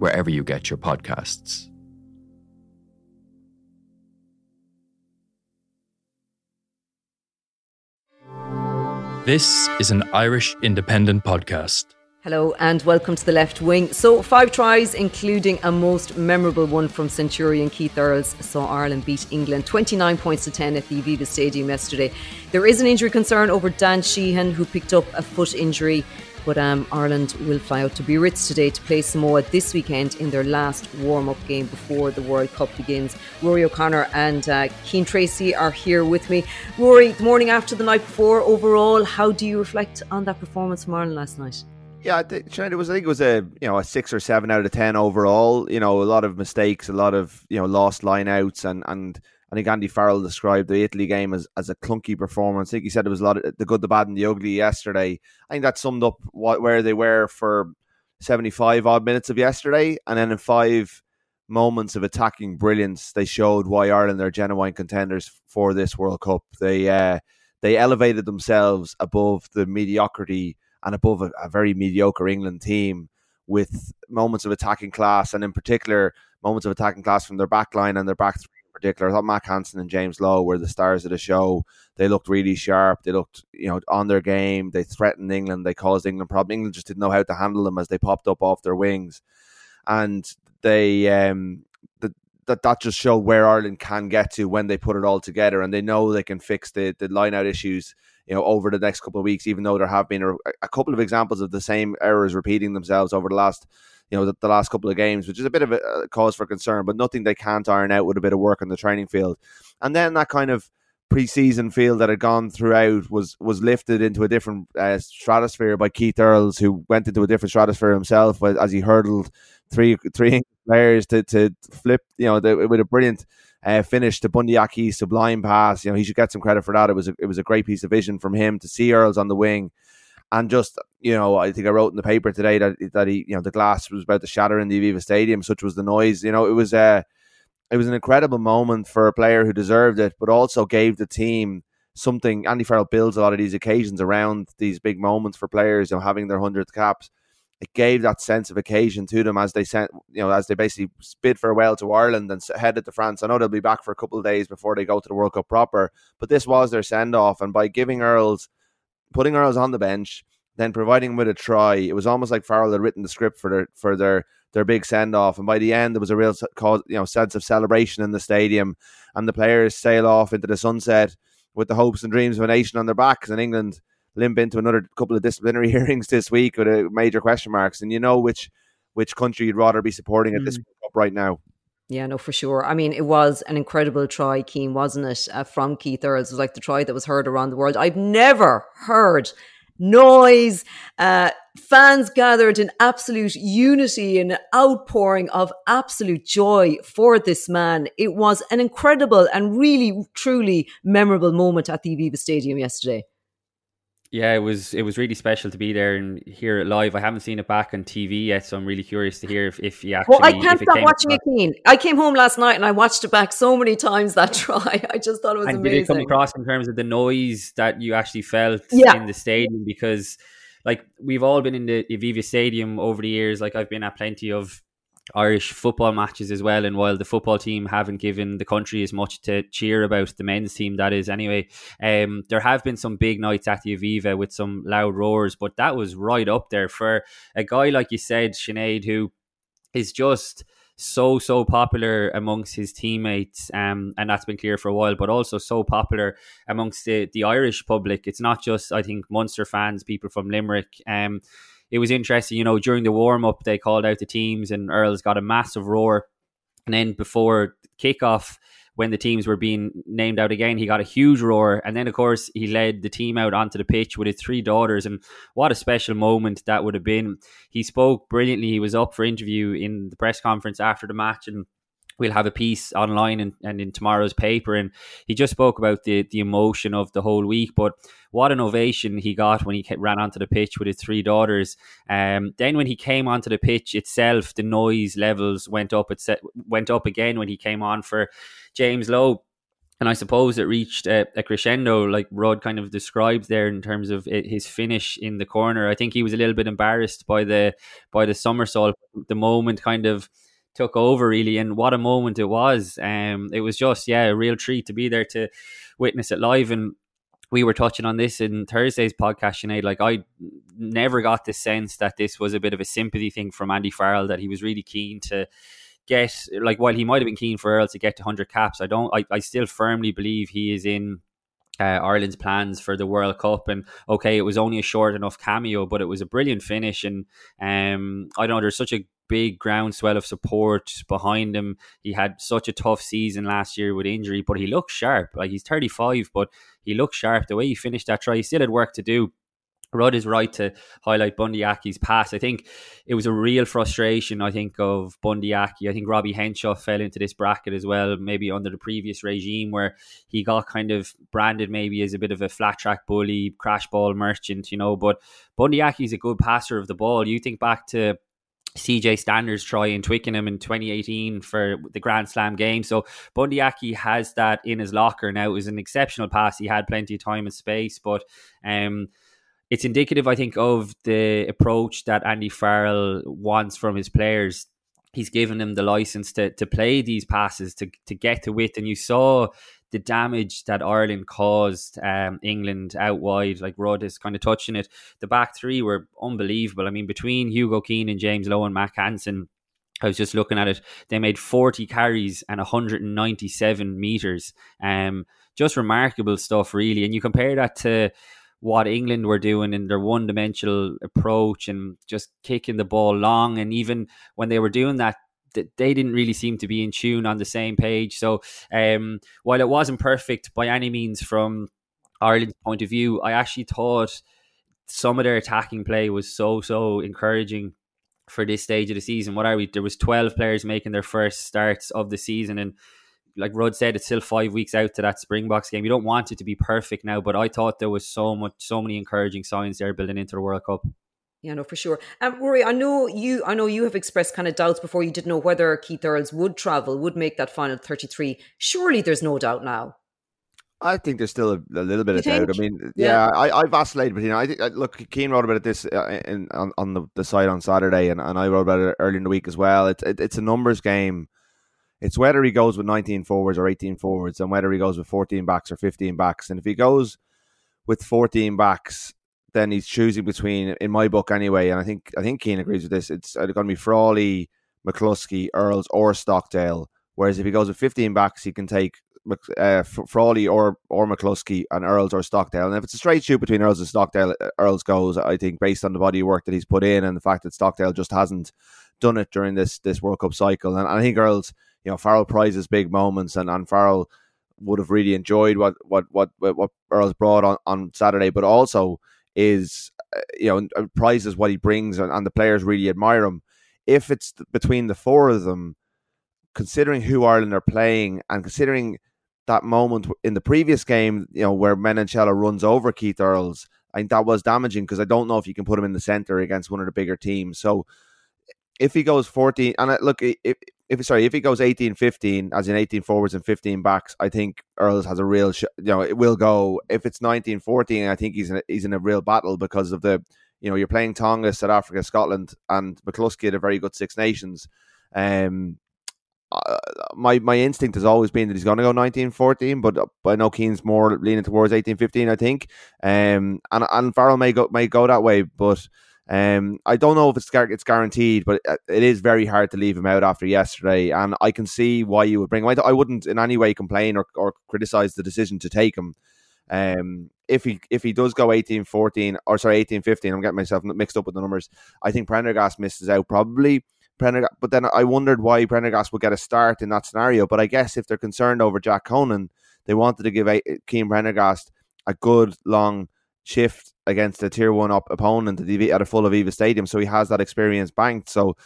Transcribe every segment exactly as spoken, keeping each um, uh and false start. wherever you get your podcasts. This is an Irish independent podcast. Hello and welcome to The Left Wing. So five tries, including a most memorable one from Centurion Keith Earls, saw Ireland beat England twenty-nine points to ten at the Aviva Stadium yesterday. There is an injury concern over Dan Sheehan, who picked up a foot injury. But um, Ireland will fly out to Biarritz today to play Samoa this weekend in their last warm-up game before the World Cup begins. Rúaidhrí O'Connor and uh, Cian Tracy are here with me. Rúaidhrí, the morning after the night before, overall, how do you reflect on that performance from Ireland last night? Yeah, I think it was. I think it was a you know a six or seven out of ten overall. You know, a lot of mistakes, a lot of you know lost lineouts, and and I think Andy Farrell described the Italy game as, as a clunky performance. I think he said it was a lot of the good, the bad, and the ugly yesterday. I think that summed up what, where they were for seventy-five odd minutes of yesterday, and then in five moments of attacking brilliance, they showed why Ireland are genuine contenders for this World Cup. They uh, they elevated themselves above the mediocrity. And above a, a very mediocre England team, with moments of attacking class, and in particular, moments of attacking class from their back line and their back three in particular. I thought Mack Hansen and James Lowe were the stars of the show. They looked really sharp. They looked, you know, on their game. They threatened England. They caused England problems. England just didn't know how to handle them as they popped up off their wings. And they um, the, that that just showed where Ireland can get to when they put it all together. And they know they can fix the, the line-out issues, you know, over the next couple of weeks, even though there have been a, a couple of examples of the same errors repeating themselves over the last, you know, the, the last couple of games, which is a bit of a, a cause for concern, but nothing they can't iron out with a bit of work on the training field. And then that kind of pre-season feel that had gone throughout was was lifted into a different uh, stratosphere by Keith Earls, who went into a different stratosphere himself as he hurdled three three players to to flip, you know, the, with a brilliant Uh, finish to Bundee Aki's sublime pass. You know, he should get some credit for that. It was a, it was a great piece of vision from him to see Earls on the wing, and just you know, I think I wrote in the paper today that that he, you know, the glass was about to shatter in the Aviva Stadium. Such was the noise. You know, it was a, it was an incredible moment for a player who deserved it, but also gave the team something. Andy Farrell builds a lot of these occasions around these big moments for players, you know, having their hundredth caps. It gave that sense of occasion to them as they sent, you know, as they basically bid farewell to Ireland and headed to France. I know they'll be back for a couple of days before they go to the World Cup proper, but this was their send-off. And by giving Earls, putting Earls on the bench, then providing him with a try, it was almost like Farrell had written the script for their for their their big send-off. And by the end, there was a real cause, you know, sense of celebration in the stadium, and the players sail off into the sunset with the hopes and dreams of a nation on their backs. And England limp into another couple of disciplinary hearings this week with a major question marks, and you know which which country you'd rather be supporting at mm. this World Cup right now. Yeah, no, for sure. I mean, it was an incredible try, Keane, wasn't it? Uh, from Keith Earls. It was like the try that was heard around the world. I've never heard noise. Uh, fans gathered in absolute unity and outpouring of absolute joy for this man. It was an incredible and really, truly memorable moment at the Aviva Stadium yesterday. Yeah, it was it was really special to be there and hear it live. I haven't seen it back on T V yet, so I'm really curious to hear if, if you actually... Well, I can't stop watching it, Keane. I came home last night and I watched it back so many times, that try. I just thought it was and amazing. And did it come across in terms of the noise that you actually felt yeah. in the stadium? Because, like, we've all been in the Aviva Stadium over the years. Like, I've been at plenty of Irish football matches as well, and while the football team haven't given the country as much to cheer about, the men's team that is anyway, um, there have been some big nights at the Aviva with some loud roars, but that was right up there for a guy, like you said, Sinead, who is just so, so popular amongst his teammates, um, and that's been clear for a while, but also so popular amongst the, the Irish public. It's not just, I think, Munster fans, people from Limerick. Um, it was interesting, you know, during the warm-up, they called out the teams and Earls got a massive roar. And then before kickoff, when the teams were being named out again, he got a huge roar. And then, of course, he led the team out onto the pitch with his three daughters. And what a special moment that would have been. He spoke brilliantly. He was up for interview in the press conference after the match. And we'll have a piece online and, and in tomorrow's paper. And he just spoke about the, the emotion of the whole week. But what an ovation he got when he ran onto the pitch with his three daughters. Um, then when he came onto the pitch itself, the noise levels went up. It set, went up again when he came on for James Lowe. And I suppose it reached a, a crescendo, like Rod kind of described there, in terms of it, his finish in the corner. I think he was a little bit embarrassed by the by the somersault. The moment kind of took over, really, and what a moment it was. Um, it was just, yeah, a real treat to be there to witness it live. And we were touching on this in Thursday's podcast, Sinead. Like, I never got the sense that this was a bit of a sympathy thing from Andy Farrell, that he was really keen to get, like, while he might have been keen for Earl to get to one hundred caps, I don't, I, I still firmly believe he is in Uh, Ireland's plans for the World Cup. And okay, it was only a short enough cameo, but it was a brilliant finish. And um, I don't know, there's such a big groundswell of support behind him. He had such a tough season last year with injury, but he looked sharp. Like, he's thirty-five, but he looked sharp. The way he finished that try, he still had work to do. Rudd is right to highlight Bundee Aki's pass. I think it was a real frustration, I think, of Bundee Aki. I think Robbie Henshaw fell into this bracket as well, maybe under the previous regime, where he got kind of branded maybe as a bit of a flat track bully, crash ball merchant, you know. But Bundee Aki is a good passer of the ball. You think back to C J Stander's try in Twickenham in twenty eighteen for the Grand Slam game. So Bundee Aki has that in his locker now. It was an exceptional pass. He had plenty of time and space, but um. It's indicative, I think, of the approach that Andy Farrell wants from his players. He's given them the license to to play these passes, to, to get to width. And you saw the damage that Ireland caused um, England out wide, like Rod is kind of touching it. The back three were unbelievable. I mean, between Hugo Keane and James Lowe and Mack Hansen, I was just looking at it, they made forty carries and one hundred ninety-seven metres. Um, just remarkable stuff, really. And you compare that to what England were doing in their one-dimensional approach and just kicking the ball long. And even when they were doing that, they didn't really seem to be in tune on the same page. So um, while it wasn't perfect by any means from Ireland's point of view, I actually thought some of their attacking play was so, so encouraging for this stage of the season. What are we? There was twelve players making their first starts of the season, and like Rudd said, it's still five weeks out to that Springboks game. You don't want it to be perfect now, but I thought there was so much, so many encouraging signs there building into the World Cup. Yeah, no, for sure. Um, Rory, I know you I know you have expressed kind of doubts before. You didn't know whether Keith Earls would travel, would make that final thirty-three. Surely there's no doubt now. I think there's still a, a little bit you of think? doubt. I mean, yeah, yeah. I, I vacillate between. I think, look, Keane wrote about it this uh, in, on, on the, the site on Saturday, and, and I wrote about it early in the week as well. It's it, it's a numbers game. It's whether he goes with nineteen forwards or eighteen forwards, and whether he goes with fourteen backs or fifteen backs. And if he goes with fourteen backs, then he's choosing between, in my book anyway, and I think I think Keane agrees with this, it's either going to be Frawley, McCloskey, Earls or Stockdale. Whereas if he goes with fifteen backs, he can take uh, Frawley or or McCloskey and Earls or Stockdale. And if it's a straight shoot between Earls and Stockdale, Earls goes, I think, based on the body of work that he's put in and the fact that Stockdale just hasn't done it during this this World Cup cycle. And, and I think Earls... You know, Farrell prizes big moments, and, and Farrell would have really enjoyed what what what what Earls brought on, on Saturday, but also is uh, you know prizes what he brings, and, and the players really admire him. If it's th- between the four of them, considering who Ireland are playing, and considering that moment in the previous game, you know, where Menoncello runs over Keith Earls, I think that was damaging, because I don't know if you can put him in the centre against one of the bigger teams. So if he goes fourteen, and I, look, if If sorry, if he goes eighteen fifteen, as in eighteen forwards and fifteen backs, I think Earls has a real sh- you know, it will go. If it's nineteen fourteen, I think he's in a, he's in a real battle, because of the, you know, you're playing Tonga, South Africa, Scotland, and McCloskey had a very good Six Nations. Um, uh, my my instinct has always been that he's going to go nineteen fourteen, but, but I know Keane's more leaning towards eighteen fifteen, I think. Um, and and Farrell may go may go that way, but Um, I don't know if it's, it's guaranteed, but it is very hard to leave him out after yesterday, and I can see why you would bring him out. I wouldn't in any way complain or, or criticise the decision to take him. Um, if he if he does go eighteen fourteen, or sorry, eighteen fifteen, I'm getting myself mixed up with the numbers. I think Prendergast misses out probably. Prendergast, but then I wondered why Prendergast would get a start in that scenario. But I guess if they're concerned over Jack Conan, they wanted to give Cian Prendergast a good long shift against a tier one up opponent at, the, at a full Aviva Stadium, so he has that experience banked. So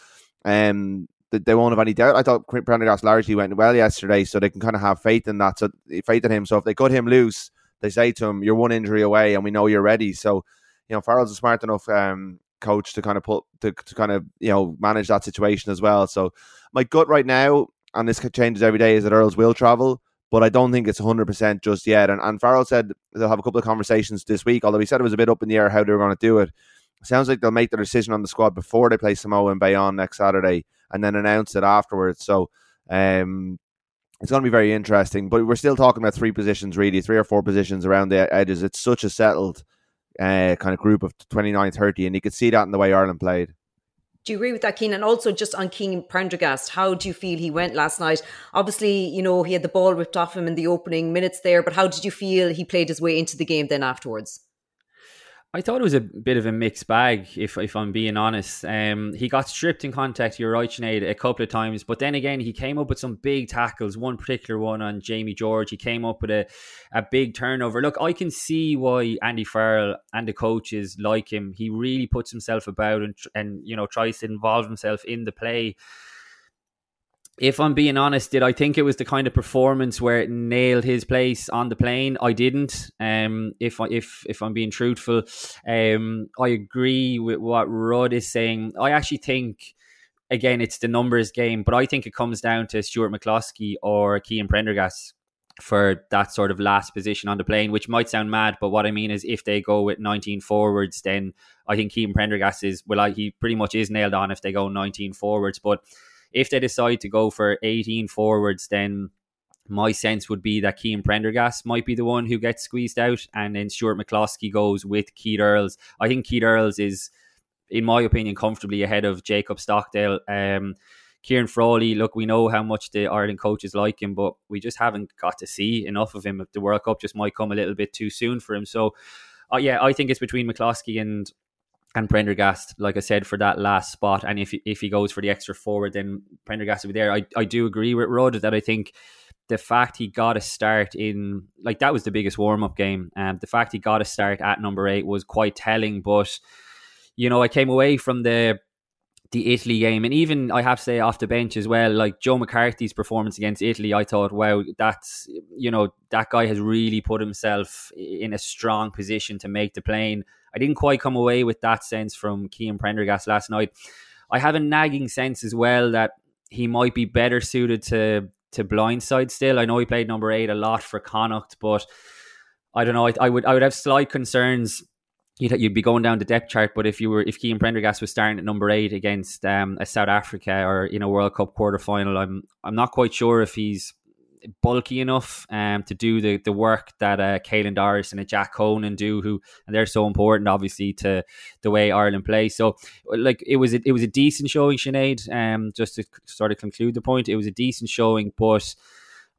um, they, they won't have any doubt. I thought Prendergast largely went well yesterday, so they can kind of have faith in that. So faith in him. So if they cut him loose, they say to him, "You're one injury away, and we know you're ready." So you know, Farrell's a smart enough um, coach to kind of put to, to kind of you know manage that situation as well. So my gut right now, and this changes every day, is that Earls will travel. But I don't think it's one hundred percent just yet. And, and Farrell said they'll have a couple of conversations this week, although he said it was a bit up in the air how they were going to do it. It sounds like they'll make their decision on the squad before they play Samoa and Bayonne next Saturday and then announce it afterwards. So um, it's going to be very interesting. But we're still talking about three positions, really, three or four positions around the edges. It's such a settled uh, kind of group of twenty-nine thirty, and you could see that in the way Ireland played. Do you agree with that, Keane? And also just on Cian Prendergast, how do you feel he went last night? Obviously, you know, he had the ball ripped off him in the opening minutes there, but how did you feel he played his way into the game then afterwards? I thought it was a bit of a mixed bag, if if I'm being honest. Um, he got stripped in contact, you're right, Sinead, a couple of times. But then again, he came up with some big tackles, one particular one on Jamie George. He came up with a, a big turnover. Look, I can see why Andy Farrell and the coaches like him. He really puts himself about and, and you know, tries to involve himself in the play. If I'm being honest, did I think it was the kind of performance where it nailed his place on the plane? I didn't. Um, if I, if if I'm being truthful, um, I agree with what Rod is saying. I actually think, again, it's the numbers game, but I think it comes down to Stuart McCloskey or Cian Prendergast for that sort of last position on the plane, which might sound mad, but what I mean is if they go with nineteen forwards, then I think Cian Prendergast is well, I, he pretty much is nailed on if they go nineteen forwards, but. If they decide to go for eighteen forwards, then my sense would be that Cian Prendergast might be the one who gets squeezed out, and then Stuart McCloskey goes with Keith Earls. I think Keith Earls is, in my opinion, comfortably ahead of Jacob Stockdale. Um, Ciarán Frawley, look, we know how much the Ireland coaches like him, but we just haven't got to see enough of him. The World Cup just might come a little bit too soon for him. So, uh, yeah, I think it's between McCloskey and... And Prendergast, like I said, for that last spot. And if if he goes for the extra forward, then Prendergast will be there. I, I do agree with Rod that I think the fact he got a start in... Like, that was the biggest warm-up game. Um, the fact he got a start at number eight was quite telling. But, you know, I came away from the... the Italy game, and even I have to say off the bench as well, like Joe McCarthy's performance against Italy, I thought, wow, that's, you know, that guy has really put himself in a strong position to make the plane. I didn't quite come away with that sense from Cian Prendergast last night. I have a nagging sense as well that he might be better suited to to blindside still. I know he played number eight a lot for Connacht, but I don't know, I, I would I would have slight concerns. You'd, you'd be going down the depth chart, but if you were if Cian Prendergast was starting at number eight against um, a South Africa or in a World Cup quarter final, I'm I'm not quite sure if he's bulky enough um, to do the the work that uh, Caelan Doris and a Jack Conan do, who and they're so important obviously to the way Ireland play. So like it was a, it was a decent showing, Sinead. Um, just to sort of conclude the point, it was a decent showing, but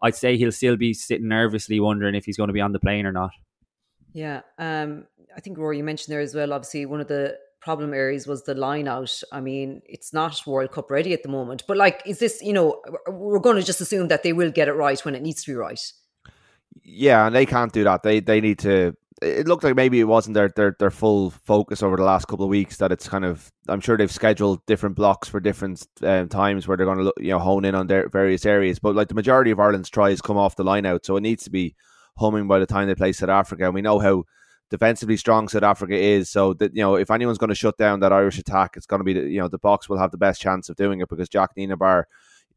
I'd say he'll still be sitting nervously wondering if he's going to be on the plane or not. Yeah, um, I think, Rory, you mentioned there as well, obviously, one of the problem areas was the line-out. I mean, it's not World Cup ready at the moment. But, like, is this, you know, we're going to just assume that they will get it right when it needs to be right. Yeah, and they can't do that. They they need to... It looked like maybe it wasn't their, their, their full focus over the last couple of weeks that it's kind of... I'm sure they've scheduled different blocks for different um, times where they're going to, look, you know, hone in on their various areas. But, like, the majority of Ireland's tries come off the line-out, so it needs to be humming by the time they play South Africa. And we know how defensively strong South Africa is. So that, you know, if anyone's going to shut down that Irish attack, it's going to be, the, you know, the box will have the best chance of doing it because Jack Nienhabar,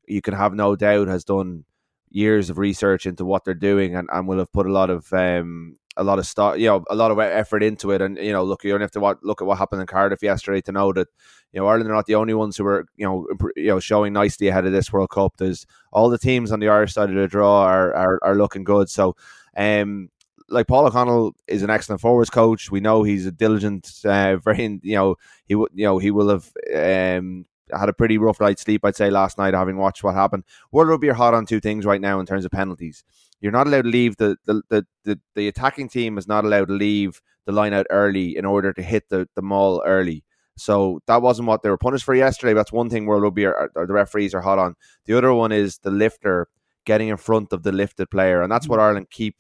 you can have no doubt, has done years of research into what they're doing and, and will have put a lot of, um, a lot of start, you know, a lot of effort into it. And, you know, look, you don't have to watch, look at what happened in Cardiff yesterday to know that, you know, Ireland are not the only ones who were, you know, imp- you know, showing nicely ahead of this World Cup. There's all the teams on the Irish side of the draw are, are, are looking good. So, um, like Paul O'Connell is an excellent forwards coach. We know he's a diligent, uh, very, you know, he would, you know, he will have um, had a pretty rough night's sleep, I'd say, last night, having watched what happened. World Rugby are hot on two things right now in terms of penalties. You're not allowed to leave the the the the, the attacking team is not allowed to leave the line out early in order to hit the the maul early. So that wasn't what they were punished for yesterday. That's one thing World Rugby are, are the referees are hot on. The other one is the lifter getting in front of the lifted player, and that's what Ireland keep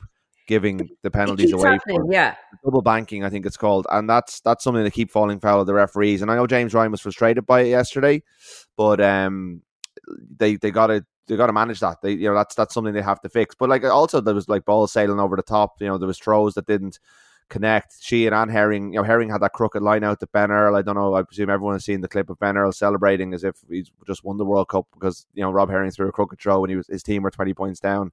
giving the penalties away for. Yeah, double banking, I think it's called, and that's that's something that keep falling foul of the referees. And I know James Ryan was frustrated by it yesterday, but um, they they got to they got to manage that. They you know that's that's something they have to fix. But like also there was like balls sailing over the top. You know there was throws that didn't connect. Cian and Herring, you know, Herring had that crooked line out to Ben Earl. I don't know, I presume everyone has seen the clip of Ben Earl celebrating as if he's just won the World Cup because, you know, Rob Herring threw a crooked throw when he was, his team were twenty points down.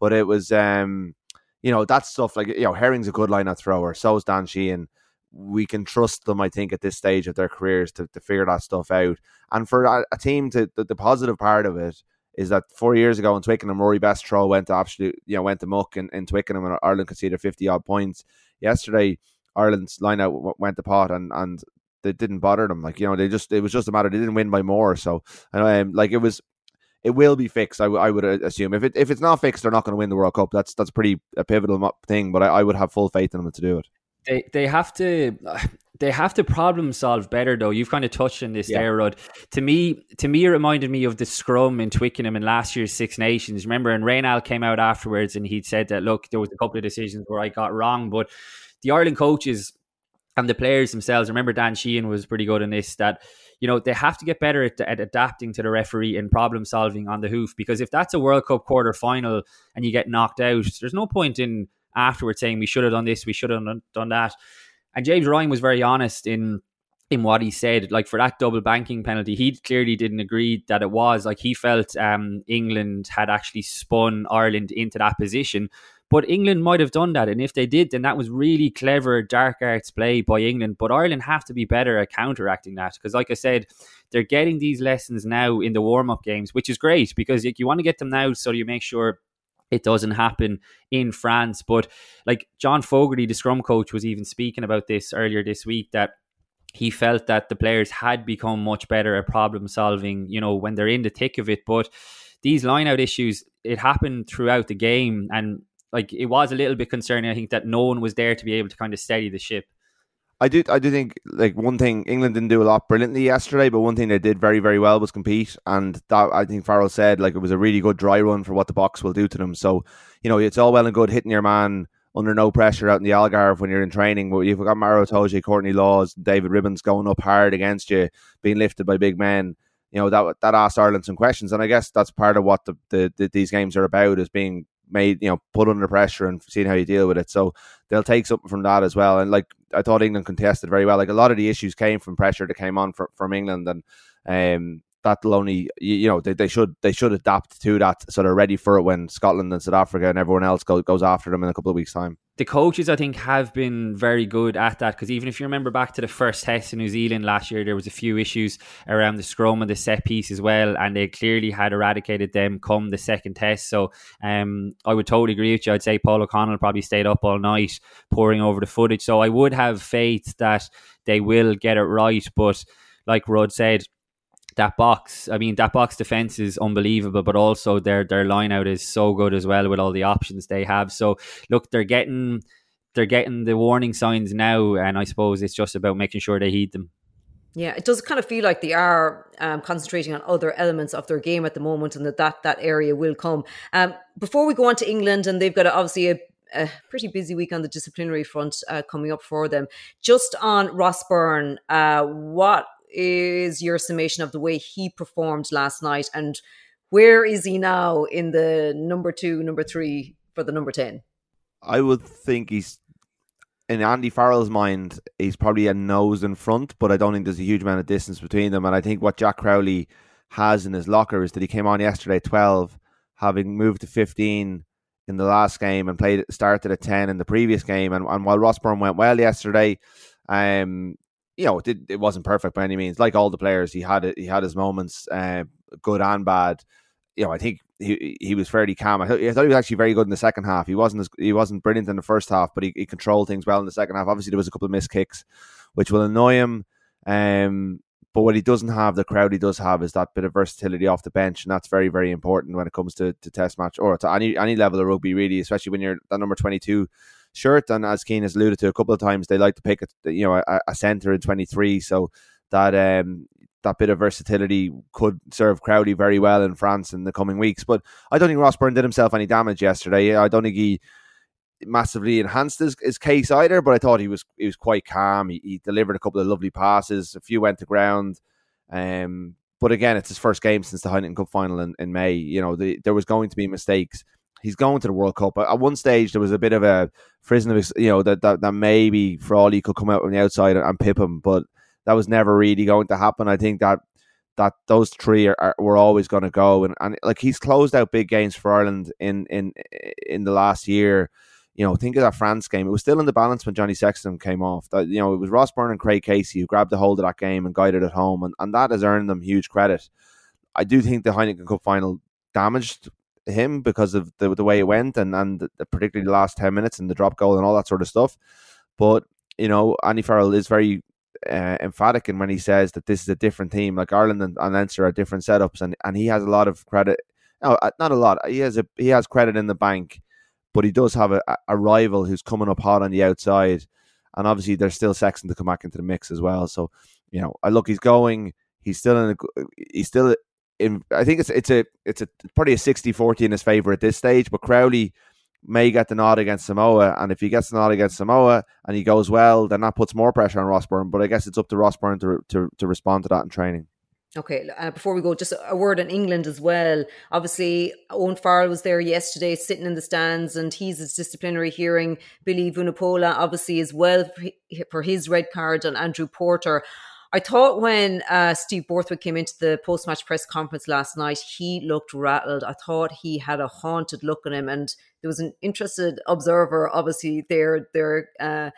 But it was, um, you know, that stuff like, you know, Herring's a good line out thrower. So is Dan Sheehan. We can trust them, I think, at this stage of their careers to, to figure that stuff out. And for a, a team to, the, the positive part of it is that four years ago in Twickenham, Rory Best-Trow went to absolute, you know, went to muck in, in Twickenham and Ireland conceded fifty-odd points. Yesterday, Ireland's lineout went to pot and and they didn't bother them. Like, you know, they just, it was just a matter, they didn't win by more. So, um, like, it was, it will be fixed, I, w- I would assume. If it if it's not fixed, they're not going to win the World Cup. That's that's pretty a pivotal thing, but I, I would have full faith in them to do it. They they have to... They have to problem solve better, though. You've kind of touched on this yeah. there, Rod. To me, to me, it reminded me of the scrum in Twickenham in last year's Six Nations. Remember, and Reynal came out afterwards and he'd said that, look, there was a couple of decisions where I got wrong, but the Ireland coaches and the players themselves, remember Dan Sheehan was pretty good in this, that, you know, they have to get better at, at adapting to the referee and problem solving on the hoof, because if that's a World Cup quarter final and you get knocked out, there's no point in afterwards saying we should have done this, we should have done that. And James Ryan was very honest in in what he said. Like, for that double banking penalty, he clearly didn't agree that it was. Like, he felt um, England had actually spun Ireland into that position. But England might have done that. And if they did, then that was really clever, dark arts play by England. But Ireland have to be better at counteracting that. Because like I said, they're getting these lessons now in the warm-up games, which is great. Because you want to get them now so you make sure it doesn't happen in France. But like John Fogarty, the scrum coach, was even speaking about this earlier this week, that he felt that the players had become much better at problem solving, you know, when they're in the thick of it. But these line-out issues, it happened throughout the game. And like, it was a little bit concerning, I think, that no one was there to be able to kind of steady the ship. I do I do think, like, one thing, England didn't do a lot brilliantly yesterday, but one thing they did very, very well was compete. And that, I think Farrell said, like, it was a really good dry run for what the box will do to them. So, you know, it's all well and good hitting your man under no pressure out in the Algarve when you're in training. But you've got Maro Itoje, Courtney Laws, David Ribbons going up hard against you, being lifted by big men. You know, that that asked Ireland some questions. And I guess that's part of what the, the, the these games are about, is being made, you know, put under pressure and seeing how you deal with it. So they'll take something from that as well. And like, I thought England contested very well. Like, a lot of the issues came from pressure that came on for, from England, and um, that'll only, you, you know, they, they should they should adapt to that, so they're ready for it when Scotland and South Africa and everyone else go, goes after them in a couple of weeks' time. The coaches, I think, have been very good at that, because even if you remember back to the first test in New Zealand last year, there was a few issues around the scrum and the set piece as well, and they clearly had eradicated them come the second test. So um, I would totally agree with you. I'd say Paul O'Connell probably stayed up all night poring over the footage. So I would have faith that they will get it right. But like Rod said, that box, I mean, that box defense is unbelievable, but also their their line out is so good as well with all the options they have. So look, they're getting they're getting the warning signs now, and I suppose it's just about making sure they heed them. Yeah, it does kind of feel like they are um, concentrating on other elements of their game at the moment, and that that, that area will come. Um, before we go on to England, and they've got a, obviously a a pretty busy week on the disciplinary front uh, coming up for them. Just on Ross Byrne, uh, what is your summation of the way he performed last night, and where is he now in the number two, number three for the number ten? I would think he's, in Andy Farrell's mind, he's probably a nose in front, but I don't think there's a huge amount of distance between them. And I think what Jack Crowley has in his locker is that he came on yesterday at twelve, having moved to fifteen in the last game and played started at ten in the previous game. And, and while Ross Byrne went well yesterday, um, you know, it, did, it wasn't perfect by any means. Like all the players, he had it, he had his moments, uh, good and bad. You know, I think he he was fairly calm. I thought, I thought he was actually very good in the second half. He wasn't as, he wasn't brilliant in the first half, but he, he controlled things well in the second half. Obviously, there was a couple of missed kicks, which will annoy him. Um, but what he doesn't have, the crowd he does have, is that bit of versatility off the bench, and that's very, very important when it comes to, to test match or to any any level of rugby, really, especially when you're that number twenty-two shirt. And as Keane has alluded to a couple of times, they like to pick a, you know, a, a centre in twenty-three, so that um. that bit of versatility could serve Crowley very well in France in the coming weeks. But I don't think Ross Byrne did himself any damage yesterday. I don't think he massively enhanced his, his case either, but I thought he was he was quite calm. He, he delivered a couple of lovely passes. A few went to ground. Um, but again, it's his first game since the Heineken Cup final in, in May. You know, the, there was going to be mistakes. He's going to the World Cup. At one stage, there was a bit of a frisson of, you know, that, that, that maybe Frawley could come out on the outside and, and pip him, but that was never really going to happen. I think that that those three are, are were always going to go, and and like he's closed out big games for Ireland in in in the last year. You know, think of that France game; it was still in the balance when Johnny Sexton came off. That, you know, it was Ross Byrne and Craig Casey who grabbed the hold of that game and guided it home, and and that has earned them huge credit. I do think the Heineken Cup final damaged him because of the the way it went, and and the, particularly the last ten minutes and the drop goal and all that sort of stuff. But you know, Andy Farrell is very Uh, emphatic, and when he says that this is a different team, like Ireland and, and Leinster are different setups, and, and he has a lot of credit. No, not a lot. He has a he has credit in the bank, but he does have a, a rival who's coming up hot on the outside, and obviously there's still Sexton to come back into the mix as well. So, you know, I look, he's going. He's still in. A, he's still in. I think it's it's a it's a probably a sixty forty in his favour at this stage. But Crowley may get the nod against Samoa, and if he gets the nod against Samoa and he goes well, then that puts more pressure on Ross Byrne. But I guess it's up to Ross Byrne to, to, to respond to that in training. Okay, uh, before we go, just a word on England as well. Obviously, Owen Farrell was there yesterday, sitting in the stands, and he's his disciplinary hearing. Billy Vunapola, obviously, as well for his red card, and Andrew Porter. I thought when uh, Steve Borthwick came into the post-match press conference last night, he looked rattled. I thought he had a haunted look on him, and there was an interested observer, obviously, there, there, uh,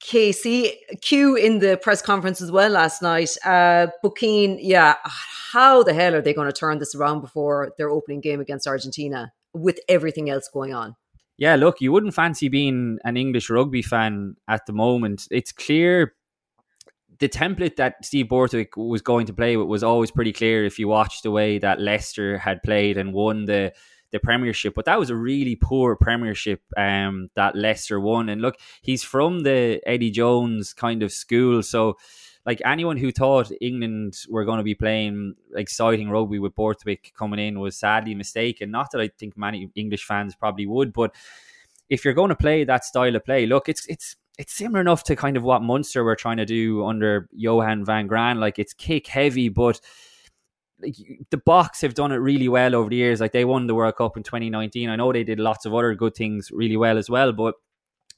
K C Q in the press conference as well last night. Uh, Keane, yeah, how the hell are they going to turn this around before their opening game against Argentina with everything else going on? Yeah, look, you wouldn't fancy being an English rugby fan at the moment. It's clear the template that Steve Borthwick was going to play with was always pretty clear if you watched the way that Leicester had played and won the the Premiership. But that was a really poor Premiership um, that Leicester won. And look, he's from the Eddie Jones kind of school. So, like, anyone who thought England were going to be playing exciting rugby with Borthwick coming in was sadly mistaken. Not that I think many English fans probably would, but if you're going to play that style of play, look, it's it's it's similar enough to kind of what Munster were trying to do under Johan van Gran. Like, it's kick heavy, but like, the box have done it really well over the years. Like, they won the World Cup in twenty nineteen. I know they did lots of other good things really well as well, but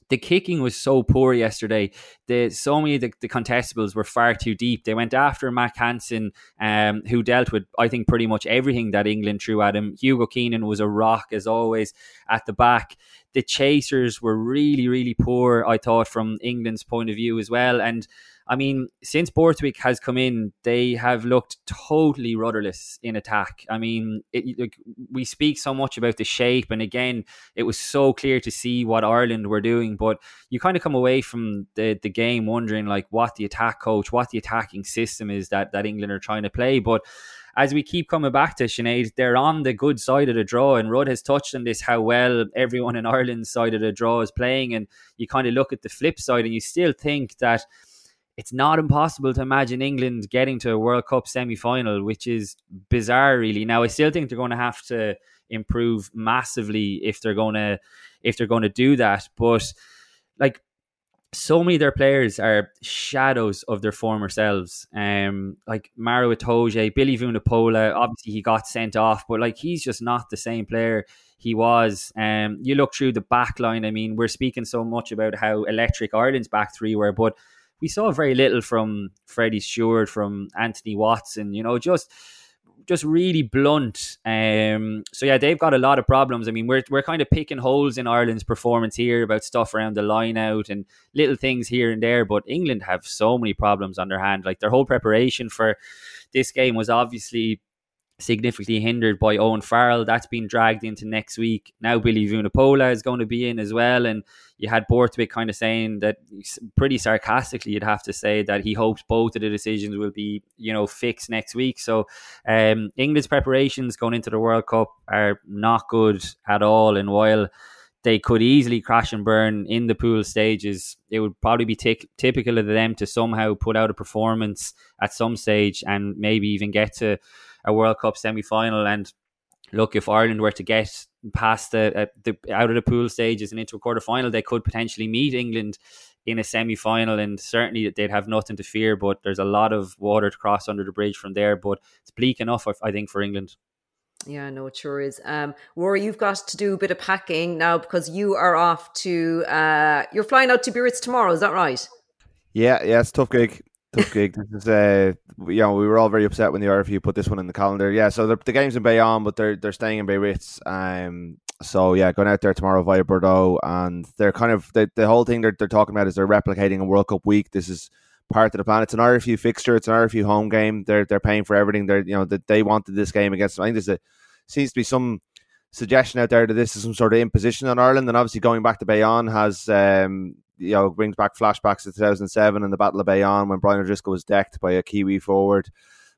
the kicking was so poor yesterday. The, so many of the, the contestables were far too deep. They went after Mack Hansen, um, who dealt with, I think, pretty much everything that England threw at him. Hugo Keane was a rock, as always, at the back. The chasers were really, really poor, I thought, from England's point of view as well. And, I mean, since Borthwick has come in, they have looked totally rudderless in attack. I mean, it, like, we speak so much about the shape, and again, it was so clear to see what Ireland were doing, but you kind of come away from the, the game wondering, like, what the attack coach, what the attacking system is that, that England are trying to play. But as we keep coming back to, Sinead, they're on the good side of the draw, and Rudd has touched on this, how well everyone in Ireland's side of the draw is playing, and you kind of look at the flip side and you still think that it's not impossible to imagine England getting to a World Cup semi-final, which is bizarre, really. Now, I still think they're going to have to improve massively if they're going to if they're going to do that. But like, so many of their players are shadows of their former selves. Um, like Maro Itoje, Billy Vunapola. Obviously, he got sent off, but like, he's just not the same player he was. Um, you look through the back line. I mean, we're speaking so much about how electric Ireland's back three were, but we saw very little from Freddie Stewart, from Anthony Watson, you know, just just really blunt. Um, so, yeah, they've got a lot of problems. I mean, we're we're kind of picking holes in Ireland's performance here about stuff around the line out and little things here and there. But England have so many problems on their hand. Like, their whole preparation for this game was obviously significantly hindered by Owen Farrell. That's been dragged into next week. Now Billy Vunapola is going to be in as well. And you had Borthwick kind of saying that, pretty sarcastically, you'd have to say, that he hopes both of the decisions will be, you know, fixed next week. So um, England's preparations going into the World Cup are not good at all. And while they could easily crash and burn in the pool stages, it would probably be t- typical of them to somehow put out a performance at some stage and maybe even get to a World Cup semi-final. And look, if Ireland were to get past the, uh, the out of the pool stages and into a quarter-final, they could potentially meet England in a semi-final, and certainly they'd have nothing to fear, but there's a lot of water to cross under the bridge from there. But it's bleak enough, I think, for England. Yeah, no, it sure is. Um, Rory, you've got to do a bit of packing now, because you are off to, uh, you're flying out to Biarritz tomorrow, is that right? Yeah, yeah, it's a tough gig. Tough gig. This is, uh, you know, we were all very upset when the R F U put this one in the calendar. Yeah, so the, the game's in Bayonne, but they're they're staying in Biarritz. Um, so yeah, going out there tomorrow via Bordeaux, and they're kind of they, the whole thing they're they're talking about is they're replicating a World Cup week. This is part of the plan. It's an R F U fixture. It's an R F U home game. They're they're paying for everything. They're you know that they wanted this game against. I think there's a seems to be some suggestion out there that this is some sort of imposition on Ireland, and obviously going back to Bayonne has. Um, You know, brings back flashbacks to two thousand seven and the Battle of Bayonne, when Brian O'Driscoll was decked by a Kiwi forward,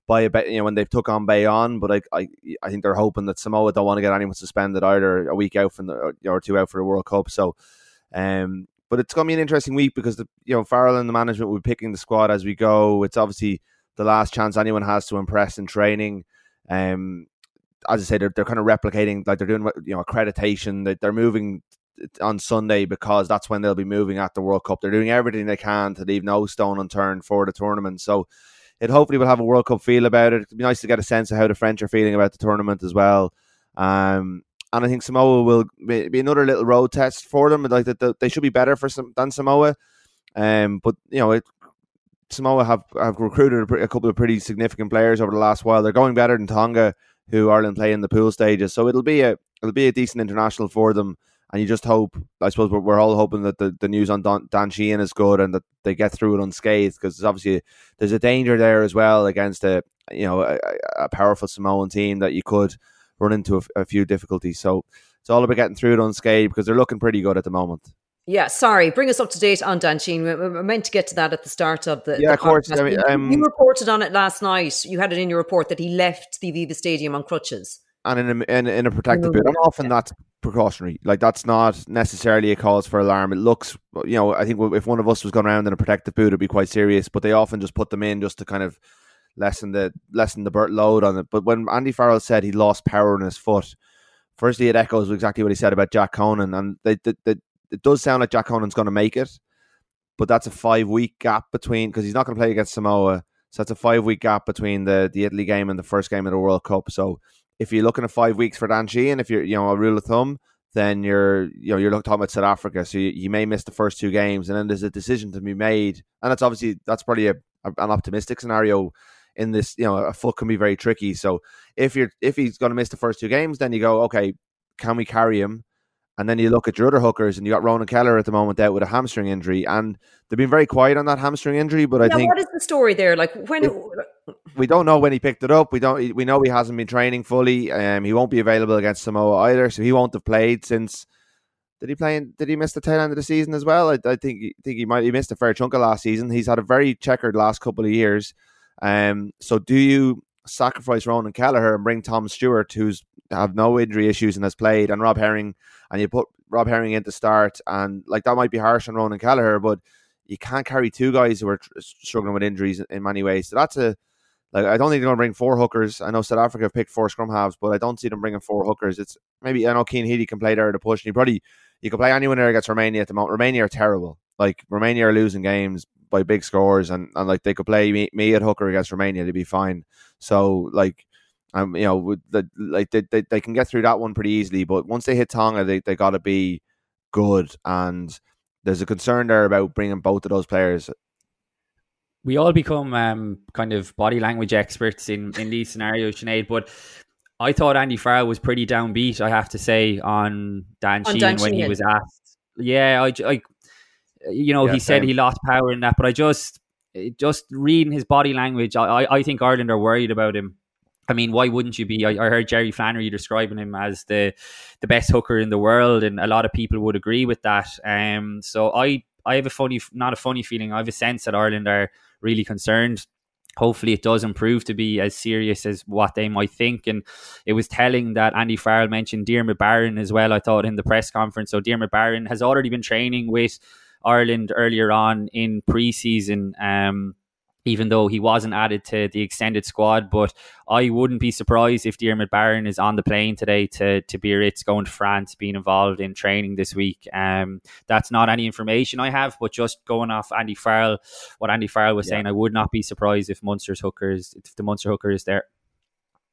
by a you know when they took on Bayonne. But I, I, I think they're hoping that Samoa don't want to get anyone suspended either, a week out from the or two out for the World Cup. So, um, but it's going to be an interesting week, because the you know Farrell and the management will be picking the squad as we go. It's obviously the last chance anyone has to impress in training. Um, as I say, they're they're kind of replicating, like they're doing you know accreditation. That they're moving on Sunday, because that's when they'll be moving at the World Cup. They're doing everything they can to leave no stone unturned for the tournament. So it hopefully will have a World Cup feel about it. It'd be nice to get a sense of how the French are feeling about the tournament as well. Um, and I think Samoa will be another little road test for them. Like that, they should be better for some than Samoa. Um, but you know, it, Samoa have have recruited a couple of pretty significant players over the last while. They're going better than Tonga, who Ireland play in the pool stages. So it'll be a it'll be a decent international for them. And you just hope, I suppose we're, we're all hoping that the, the news on Don, Dan Sheehan is good, and that they get through it unscathed, because obviously there's a danger there as well against a you know a, a powerful Samoan team, that you could run into a, a few difficulties. So it's all about getting through it unscathed, because they're looking pretty good at the moment. Yeah, sorry. Bring us up to date on Dan Sheehan. We were meant to get to that at the start of the. Yeah, the of course. I mean, um, you reported on it last night. You had it in your report that he left the Aviva Stadium on crutches. And in a, in, in a protective boot. And often that's precautionary. Like, that's not necessarily a cause for alarm. It looks, you know, I think if one of us was going around in a protective boot, it'd be quite serious. But they often just put them in just to kind of lessen the lessen the load on it. But when Andy Farrell said he lost power in his foot, firstly, it echoes exactly what he said about Jack Conan. And they, they, they, it does sound like Jack Conan's going to make it. But that's a five-week gap between, because he's not going to play against Samoa. So that's a five-week gap between the, the Italy game and the first game of the World Cup. So if you're looking at five weeks for Dan Sheehan, if you're, you know, a rule of thumb, then you're, you know, you're talking about South Africa. So you, you may miss the first two games, and then there's a decision to be made. And that's obviously, that's probably a, a, an optimistic scenario in this, you know, a foot can be very tricky. So if you're, if he's going to miss the first two games, then you go, okay, can we carry him? And then you look at your other hookers, and you got Ronan Kelleher at the moment out with a hamstring injury, and they've been very quiet on that hamstring injury. But yeah, I think, what is the story there? Like, when it, we don't know when he picked it up. We don't. We know he hasn't been training fully. Um, he won't be available against Samoa either, so he won't have played since. Did he play? In, did he miss the tail end of the season as well? I, I think. I think he might. He missed a fair chunk of last season. He's had a very checkered last couple of years. Um, so do you sacrifice Ronan Kelleher and bring Tom Stewart, who's have no injury issues and has played, and Rob Herring, and you put Rob Herring in to start? And like, that might be harsh on Ronan Kelleher, but you can't carry two guys who are tr- struggling with injuries in many ways. So that's a, like, I don't think they're going to bring four hookers. I know South Africa have picked four scrum halves, but I don't see them bringing four hookers. It's maybe, I know Cian Healy can play there at a push, and you probably, you can play anyone there against Romania at the moment. Romania are terrible. Like, Romania are losing games by big scores, and, and like, they could play me, me at hooker against Romania, they'd be fine. So like, Um, you know, the, like they, they they can get through that one pretty easily, but once they hit Tonga, they they got to be good, and there's a concern there about bringing both of those players. We all become um kind of body language experts in in these scenarios, Sinead. But I thought Andy Farrell was pretty downbeat, I have to say, on Dan on Sheehan Dan when Sheehan. He was asked. Yeah, I, I you know yeah, he same. said he lost power in that, but I just just reading his body language, I I, I think Ireland are worried about him. I mean, why wouldn't you be? I, I heard Jerry Flannery describing him as the the best hooker in the world, and a lot of people would agree with that. Um, so I I have a funny, not a funny feeling, I have a sense that Ireland are really concerned. Hopefully it doesn't prove to be as serious as what they might think. And it was telling that Andy Farrell mentioned Diarmuid Barron as well, I thought, in the press conference. So Diarmuid Barron has already been training with Ireland earlier on in pre-season, um, even though he wasn't added to the extended squad. But I wouldn't be surprised if Diarmuid Barron is on the plane today to, to Biarritz, going to France, being involved in training this week. Um, that's not any information I have, but just going off Andy Farrell, what Andy Farrell was yeah. saying, I would not be surprised if Munster's hooker is, if the Munster hooker is there.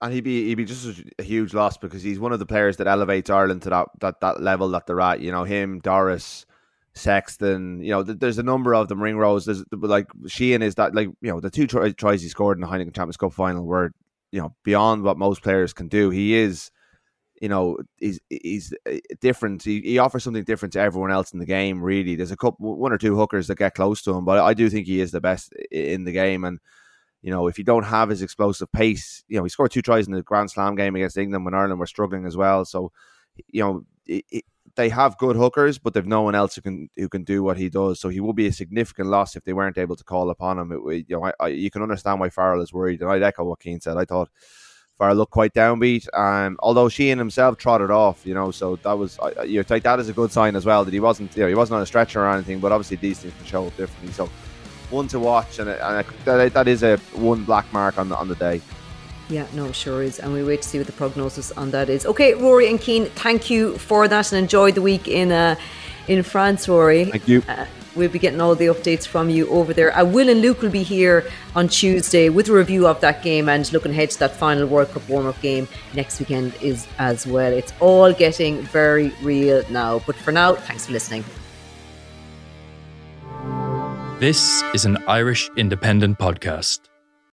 And he'd be he'd be just a huge loss, because he's one of the players that elevates Ireland to that that, that level that they're at. You know, him, Doris, Sexton, you know, th- there's a number of them. Ringrose, there's like Sheehan is that, like, you know, the two tr- tries he scored in the Heineken Champions Cup final were, you know, beyond what most players can do. He is, you know, he's he's different. He, he offers something different to everyone else in the game. Really, there's a couple, one or two hookers that get close to him, but I do think he is the best in the game. And you know, if you don't have his explosive pace, you know, he scored two tries in the Grand Slam game against England when Ireland were struggling as well. So, you know, it, it, they have good hookers, but they've no one else who can who can do what he does. So he will be a significant loss if they weren't able to call upon him. It, you know, I, I, you can understand why Farrell is worried, and I'd echo what Keane said. I thought Farrell looked quite downbeat, um, although Sheehan himself trotted off. You know, so that was I, you know, take that as a good sign as well, that he wasn't, you know, he wasn't on a stretcher or anything. But obviously these things can show up differently. So one to watch, and, and that, that is a one black mark on the on the day. Yeah, no, sure is. And we wait to see what the prognosis on that is. Okay, Rory and Keane, thank you for that, and enjoy the week in uh, in France, Rory. Thank you. Uh, we'll be getting all the updates from you over there. Uh, Will and Luke will be here on Tuesday with a review of that game, and looking ahead to that final World Cup warm-up game next weekend is as well. It's all getting very real now. But for now, thanks for listening. This is an Irish Independent podcast.